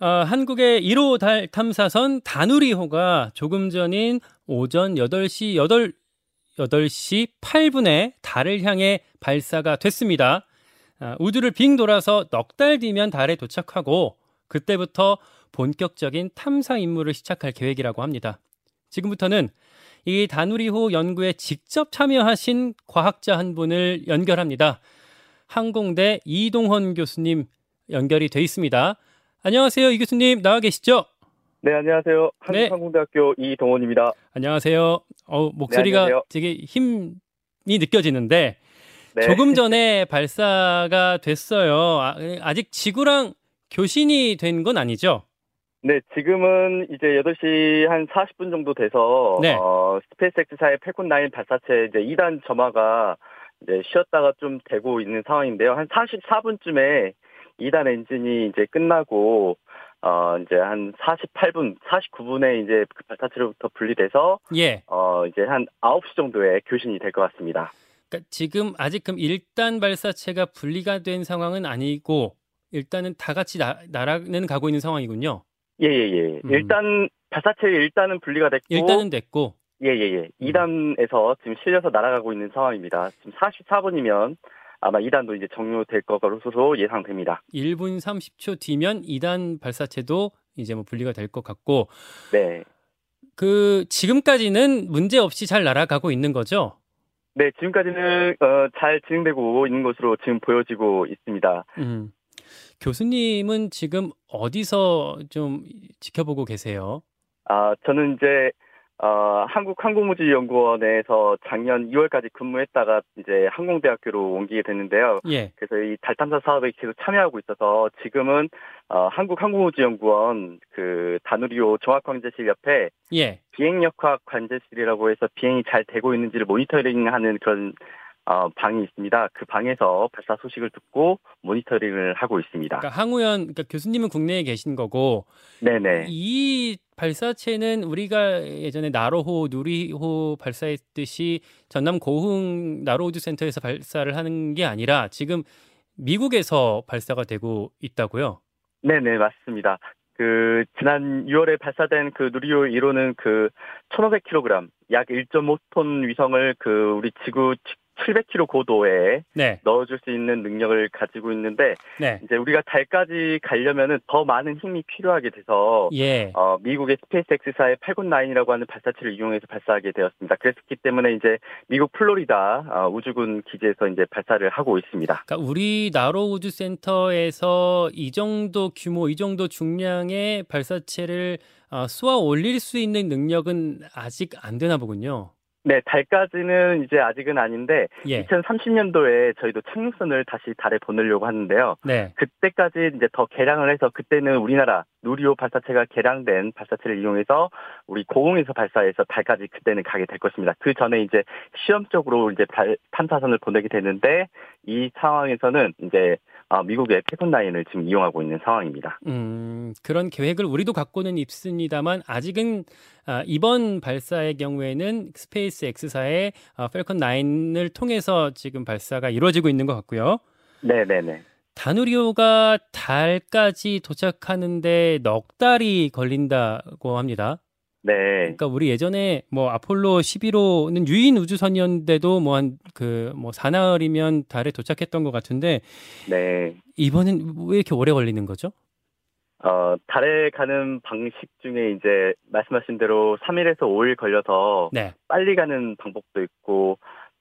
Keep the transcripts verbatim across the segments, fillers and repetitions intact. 어, 한국의 일 호 달 탐사선 다누리호가 조금 전인 오전 여덟 시 팔 분에 달을 향해 발사가 됐습니다. 아, 우주를 빙 돌아서 넉 달 뒤면 달에 도착하고 그때부터 본격적인 탐사 임무를 시작할 계획이라고 합니다. 지금부터는 이 다누리호 연구에 직접 참여하신 과학자 한 분을 연결합니다. 항공대 이동헌 교수님 연결이 돼 있습니다. 안녕하세요. 이 교수님 나와 계시죠? 네, 안녕하세요. 한국항공대학교 네. 이동헌입니다. 안녕하세요. 어, 목소리가 네, 안녕하세요. 되게 힘이 느껴지는데 네. 조금 전에 발사가 됐어요. 아직 지구랑 교신이 된 건 아니죠? 네, 지금은 이제 여덟 시 한 사십 분 정도 돼서 네. 어, 스페이스X사의 팰콘 나인 발사체 이제 이 단 점화가 이제 쉬었다가 좀 되고 있는 상황인데요. 한 사십사 분쯤에 이 단 엔진이 이제 끝나고 어, 이제 한 사십팔 분, 사십구 분에 이제 그 발사체로부터 분리돼서 예. 어, 이제 한 아홉 시 정도에 교신이 될 것 같습니다. 그러니까 지금 아직 그럼 일 단 발사체가 분리가 된 상황은 아니고 일단은 다 같이 나, 날아는 가고 있는 상황이군요. 예예예. 예, 예. 음. 일단 발사체 일단은 분리가 됐고. 일단은 됐고. 예예예. 예, 예. 이 단에서 지금 실려서 날아가고 있는 상황입니다. 지금 사십사 분이면 아마 이 단도 이제 종료될 것으로 예상됩니다. 일 분 삼십 초 뒤면 이 단 발사체도 이제 뭐 분리가 될 것 같고. 네. 그 지금까지는 문제 없이 잘 날아가고 있는 거죠? 네, 지금까지는 어, 잘 진행되고 있는 것으로 지금 보여지고 있습니다. 음. 교수님은 지금 어디서 좀 지켜보고 계세요? 아, 저는 이제 어, 한국항공우주연구원에서 작년 이월까지 근무했다가 이제 항공대학교로 옮기게 됐는데요. 예. 그래서 이 달 탐사 사업에 계속 참여하고 있어서 지금은 어, 한국항공우주연구원 그 다누리호 종합관제실 옆에 예. 비행역학 관제실이라고 해서 비행이 잘 되고 있는지를 모니터링하는 그런 어, 방이 있습니다. 그 방에서 발사 소식을 듣고 모니터링을 하고 있습니다. 그러니까 항우연, 그러니까 교수님은 국내에 계신 거고, 네네. 이 발사체는 우리가 예전에 나로호, 누리호 발사했듯이 전남 고흥 나로우주센터에서 발사를 하는 게 아니라 지금 미국에서 발사가 되고 있다고요? 네네, 맞습니다. 그 지난 유월에 발사된 그 누리호 일 호는 그 천오백 킬로그램, 약 일 점 오 톤 위성을 그 우리 지구 칠백 킬로미터 고도에 네. 넣어줄 수 있는 능력을 가지고 있는데 네. 이제 우리가 달까지 가려면은 더 많은 힘이 필요하게 돼서 예. 어, 미국의 스페이스X사의 팰콘 나인이라고 하는 발사체를 이용해서 발사하게 되었습니다. 그랬기 때문에 이제 미국 플로리다 어, 우주군 기지에서 이제 발사를 하고 있습니다. 그러니까 우리 나로우주센터에서 이 정도 규모, 이 정도 중량의 발사체를 어, 쏘아 올릴 수 있는 능력은 아직 안 되나 보군요. 네, 달까지는 이제 아직은 아닌데 예. 이천삼십 년도에 저희도 착륙선을 다시 달에 보내려고 하는데요. 네. 그때까지 이제 더 개량을 해서 그때는 우리나라 누리호 발사체가 개량된 발사체를 이용해서 우리 고공에서 발사해서 달까지 그때는 가게 될 것입니다. 그 전에 이제 시험적으로 이제 달 탐사선을 보내게 되는데 이 상황에서는 이제 미국의 팰콘 나인을 지금 이용하고 있는 상황입니다. 음, 그런 계획을 우리도 갖고는 있습니다만 아직은 아, 이번 발사의 경우에는 스페이스X사의 아, 팰콘 나인을 통해서 지금 발사가 이루어지고 있는 것 같고요. 네네네. 다누리호가 달까지 도착하는데 넉 달이 걸린다고 합니다. 네. 그러니까 우리 예전에 뭐 아폴로 십일 호는 유인 우주선이었는데도 뭐 한 그 뭐 사나흘이면 달에 도착했던 것 같은데. 네. 이번엔 왜 이렇게 오래 걸리는 거죠? 어, 달에 가는 방식 중에 이제 말씀하신 대로 삼 일에서 오 일 걸려서 네. 빨리 가는 방법도 있고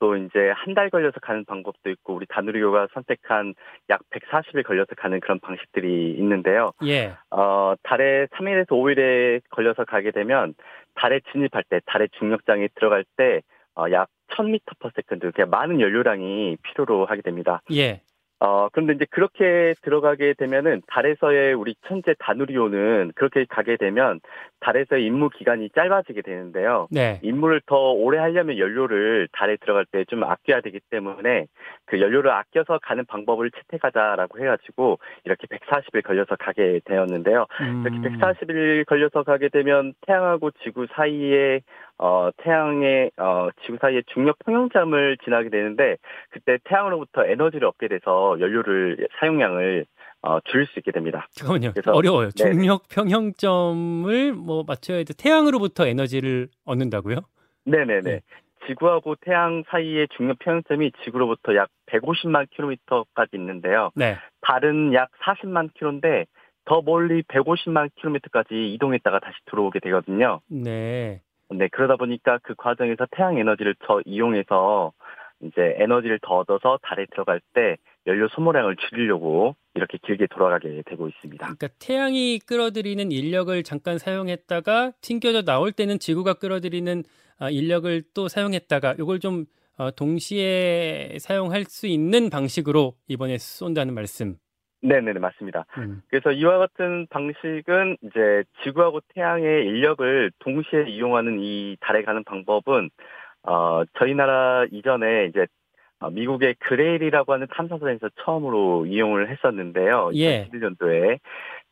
또 이제 한 달 걸려서 가는 방법도 있고 우리 다누리호가 선택한 약 백사십 일 걸려서 가는 그런 방식들이 있는데요. 예. 어, 달에 삼 일에서 오 일에 걸려서 가게 되면 달에 진입할 때, 달의 중력장에 들어갈 때 어, 약 천 미터 퍼 세컨드, 그냥 많은 연료량이 필요로 하게 됩니다. 예. 어, 그런데 이제 그렇게 들어가게 되면은 달에서의 우리 천재 다누리호는 그렇게 가게 되면 달에서의 임무 기간이 짧아지게 되는데요. 네. 임무를 더 오래 하려면 연료를 달에 들어갈 때 좀 아껴야 되기 때문에 그 연료를 아껴서 가는 방법을 채택하자라고 해가지고 이렇게 백사십 일 걸려서 가게 되었는데요. 음. 이렇게 백사십 일 걸려서 가게 되면 태양하고 지구 사이에 어, 태양의, 어, 지구 사이의 중력 평형점을 지나게 되는데, 그때 태양으로부터 에너지를 얻게 돼서 연료를, 사용량을, 어, 줄일 수 있게 됩니다. 잠깐만요. 그래서, 어려워요. 중력 평형점을 뭐 맞춰야 돼. 태양으로부터 에너지를 얻는다고요? 네네네. 네. 지구하고 태양 사이의 중력 평형점이 지구로부터 약 백오십만 킬로미터까지 있는데요. 네. 달은 약 사십만 킬로미터인데 더 멀리 백오십만 킬로미터까지 이동했다가 다시 들어오게 되거든요. 네. 네, 그러다 보니까 그 과정에서 태양 에너지를 더 이용해서 이제 에너지를 더 얻어서 달에 들어갈 때 연료 소모량을 줄이려고 이렇게 길게 돌아가게 되고 있습니다. 그러니까 태양이 끌어들이는 인력을 잠깐 사용했다가 튕겨져 나올 때는 지구가 끌어들이는 인력을 또 사용했다가 이걸 좀 동시에 사용할 수 있는 방식으로 이번에 쏜다는 말씀. 네네 맞습니다. 음. 그래서 이와 같은 방식은 이제 지구하고 태양의 인력을 동시에 이용하는 이 달에 가는 방법은 어 저희 나라 이전에 이제 미국의 그레일이라고 하는 탐사선에서 처음으로 이용을 했었는데요. 예. 이천십일 년도에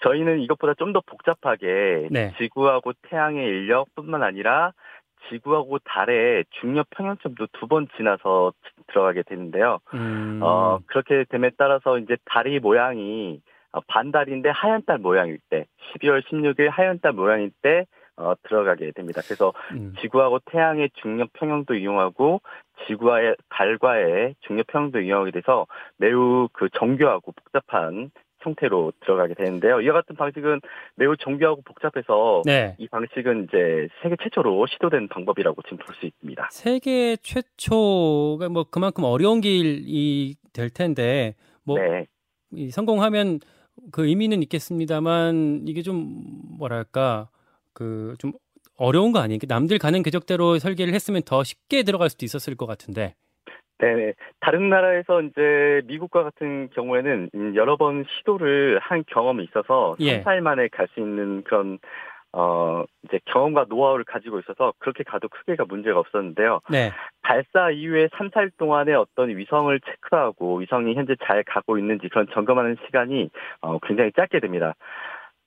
저희는 이것보다 좀 더 복잡하게 네. 지구하고 태양의 인력뿐만 아니라 지구하고 달의 중력 평형점도 두 번 지나서 들어가게 되는데요. 음. 어, 그렇게 됨에 따라서 이제 달이 모양이 반달인데 하얀 달 모양일 때, 십이월 십육일 하얀 달 모양일 때 어, 들어가게 됩니다. 그래서 음. 지구하고 태양의 중력 평형도 이용하고 지구와의 달과의 중력 평형도 이용하게 돼서 매우 그 정교하고 복잡한 형태로 들어가게 되는데요. 이와 같은 방식은 매우 정교하고 복잡해서 네. 이 방식은 이제 세계 최초로 시도된 방법이라고 지금 볼 수 있습니다. 세계 최초가 뭐 그만큼 어려운 길이 될 텐데 뭐 네. 성공하면 그 의미는 있겠습니다만 이게 좀 뭐랄까 그 좀 어려운 거 아니에요? 남들 가는 궤적대로 설계를 했으면 더 쉽게 들어갈 수도 있었을 것 같은데. 네, 다른 나라에서 이제 미국과 같은 경우에는 여러 번 시도를 한 경험이 있어서 예. 삼, 사일 만에 갈 수 있는 그런 어 이제 경험과 노하우를 가지고 있어서 그렇게 가도 크게가 문제가 없었는데요. 네. 발사 이후에 삼, 사일 동안에 어떤 위성을 체크하고 위성이 현재 잘 가고 있는지 그런 점검하는 시간이 어, 굉장히 짧게 됩니다.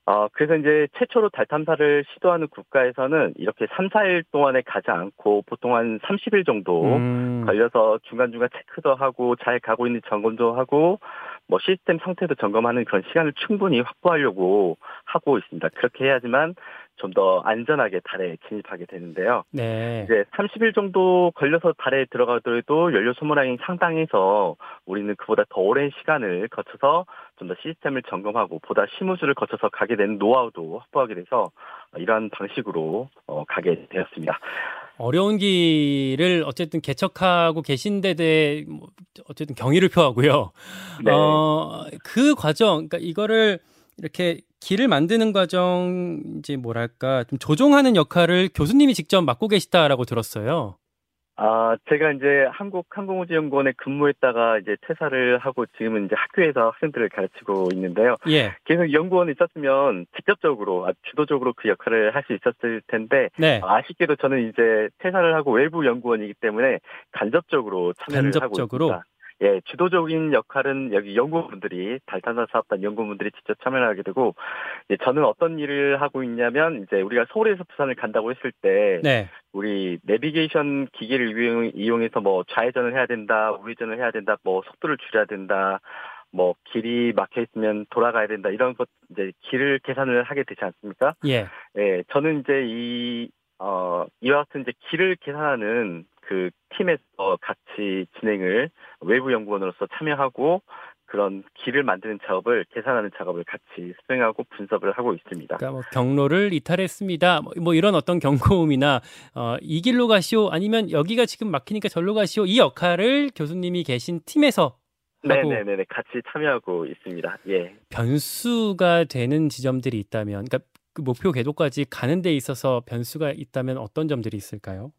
어, 그래서 이제 최초로 달 탐사를 시도하는 국가에서는 이렇게 삼, 사일 동안에 가지 않고 보통 한 삼십일 정도 음. 걸려서 중간중간 체크도 하고 잘 가고 있는 점검도 하고 뭐 시스템 상태도 점검하는 그런 시간을 충분히 확보하려고 하고 있습니다. 그렇게 해야지만 좀 더 안전하게 달에 진입하게 되는데요. 네. 이제 삼십일 정도 걸려서 달에 들어가더라도 연료 소모량이 상당해서 우리는 그보다 더 오랜 시간을 거쳐서 좀 더 시스템을 점검하고 보다 심우주를 거쳐서 가게 되는 노하우도 확보하게 돼서 이러한 방식으로 어, 가게 되었습니다. 어려운 길을 어쨌든 개척하고 계신 데 대해 어쨌든 경의를 표하고요. 네. 어, 그 과정, 그러니까 이거를 이렇게 길을 만드는 과정인지 뭐랄까 좀 조종하는 역할을 교수님이 직접 맡고 계시다라고 들었어요. 아, 제가 이제 한국항공우주연구원에 근무했다가 이제 퇴사를 하고 지금은 이제 학교에서 학생들을 가르치고 있는데요. 예. 계속 연구원에 있었으면 직접적으로, 주도적으로 그 역할을 할 수 있었을 텐데, 네. 아쉽게도 저는 이제 퇴사를 하고 외부 연구원이기 때문에 간접적으로 참여를 간접적으로. 하고 있습니다. 예, 주도적인 역할은 여기 연구원분들이 달탐사사업단 연구원분들이 직접 참여를 하게 되고, 예, 저는 어떤 일을 하고 있냐면 이제 우리가 서울에서 부산을 간다고 했을 때, 네. 우리 내비게이션 기기를 이용, 이용해서 뭐 좌회전을 해야 된다, 우회전을 해야 된다, 뭐 속도를 줄여야 된다, 뭐 길이 막혀 있으면 돌아가야 된다 이런 것 이제 길을 계산을 하게 되지 않습니까? 예, 예, 저는 이제 이 어 이와 같은 이제 길을 계산하는 그 팀에서 같이 진행을 외부 연구원으로서 참여하고 그런 길을 만드는 작업을 계산하는 작업을 같이 수행하고 분석을 하고 있습니다. 그러니까 뭐 경로를 이탈했습니다. 뭐 이런 어떤 경고음이나 어, 이 길로 가시오 아니면 여기가 지금 막히니까 절로 가시오 이 역할을 교수님이 계신 팀에서 네네네 같이 참여하고 있습니다. 예. 변수가 되는 지점들이 있다면, 그러니까 그 목표 궤도까지 가는 데 있어서 변수가 있다면 어떤 점들이 있을까요?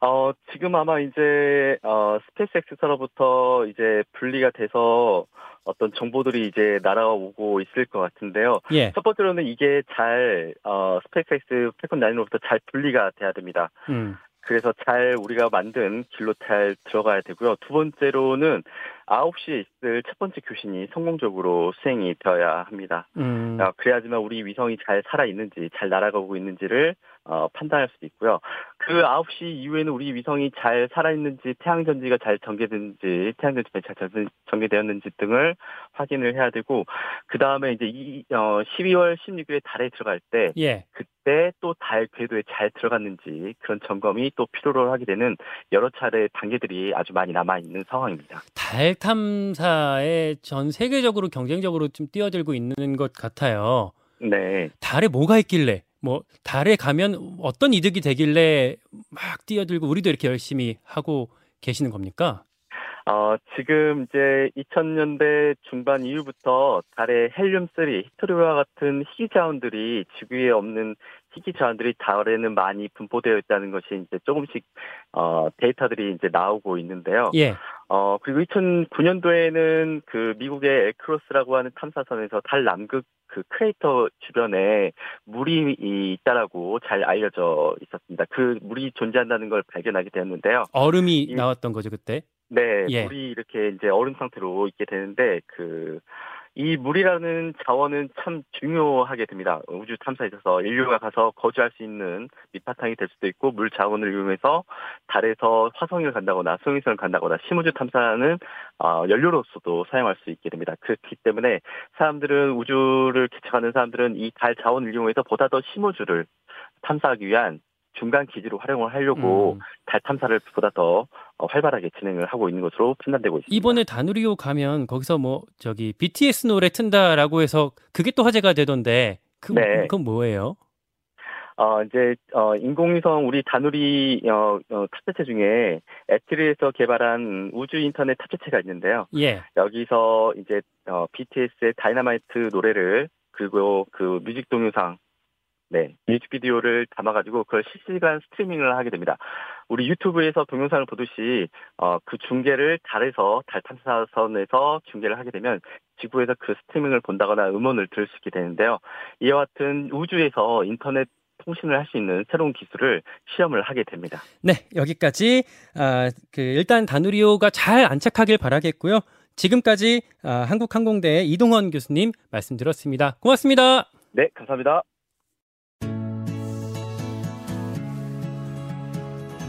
어, 지금 아마 이제, 어, 스페이스X로부터 이제 분리가 돼서 어떤 정보들이 이제 날아오고 있을 것 같은데요. 예. 첫 번째로는 이게 잘, 어, 스페이스X 패컨 나인으로부터 잘 분리가 돼야 됩니다. 음. 그래서 잘 우리가 만든 길로 잘 들어가야 되고요. 두 번째로는 아홉 시에 있을 첫 번째 교신이 성공적으로 수행이 되어야 합니다. 음. 그래야지만 우리 위성이 잘 살아있는지 잘 날아가고 있는지를 어, 판단할 수도 있고요. 그 아홉 시 이후에는 우리 위성이 잘 살아있는지 태양전지가 잘 전개되는지 태양전지 잘 전개되었는지 등을 확인을 해야 되고 그 다음에 이제 이, 어, 십이월 십육일에 달에 들어갈 때 예. 그때 또 달 궤도에 잘 들어갔는지 그런 점검이 또 필요로 하게 되는 여러 차례 단계들이 아주 많이 남아있는 상황입니다. 달 탐사에 전 세계적으로 경쟁적으로 좀 뛰어들고 있는 것 같아요. 네. 달에 뭐가 있길래? 뭐 달에 가면 어떤 이득이 되길래 막 뛰어들고 우리도 이렇게 열심히 하고 계시는 겁니까? 어, 지금 이제 이천 년대 중반 이후부터 달에 헬륨삼, 히토리와 같은 희귀 자원들이 지구에 없는 희귀 자원들이 달에는 많이 분포되어 있다는 것이 이제 조금씩 어, 데이터들이 이제 나오고 있는데요. 예. 어, 그리고 이천구년도에는 그 미국의 엘크로스라고 하는 탐사선에서 달 남극 그 크레이터 주변에 물이 있다라고 잘 알려져 있었습니다. 그 물이 존재한다는 걸 발견하게 되었는데요. 얼음이 이, 나왔던 거죠, 그때? 네, 예. 물이 이렇게 이제 얼음 상태로 있게 되는데 그 이 물이라는 자원은 참 중요하게 됩니다. 우주 탐사에 있어서 인류가 가서 거주할 수 있는 밑바탕이 될 수도 있고 물 자원을 이용해서 달에서 화성을 간다거나 수행성을 간다거나 심우주 탐사는 어, 연료로서도 사용할 수 있게 됩니다. 그렇기 때문에 사람들은 우주를 개척하는 사람들은 이 달 자원을 이용해서 보다 더 심우주를 탐사하기 위한 중간 기지로 활용을 하려고 음. 달 탐사를 보다 더 활발하게 진행을 하고 있는 것으로 판단되고 있습니다. 이번에 다누리호 가면 거기서 뭐 저기 비티에스 노래 튼다라고 해서 그게 또 화제가 되던데 그, 네. 그건 뭐예요? 어 이제 어 인공위성 우리 다누리 어, 어 탑재체 중에 애트리에서 개발한 우주 인터넷 탑재체가 있는데요. 예. 여기서 이제 어, 비티에스의 다이너마이트 노래를 그리고 그 뮤직 동영상 네, 뮤직비디오를 담아가지고 그걸 실시간 스트리밍을 하게 됩니다. 우리 유튜브에서 동영상을 보듯이 어, 그 중계를 달에서 달 탐사선에서 중계를 하게 되면 지구에서 그 스트리밍을 본다거나 음원을 들을 수 있게 되는데요. 이와 같은 우주에서 인터넷 통신을 할 수 있는 새로운 기술을 시험을 하게 됩니다. 네, 여기까지 아, 그 일단 다누리호가 잘 안착하길 바라겠고요. 지금까지 아, 한국항공대의 이동헌 교수님 말씀 들었습니다. 고맙습니다. 네, 감사합니다.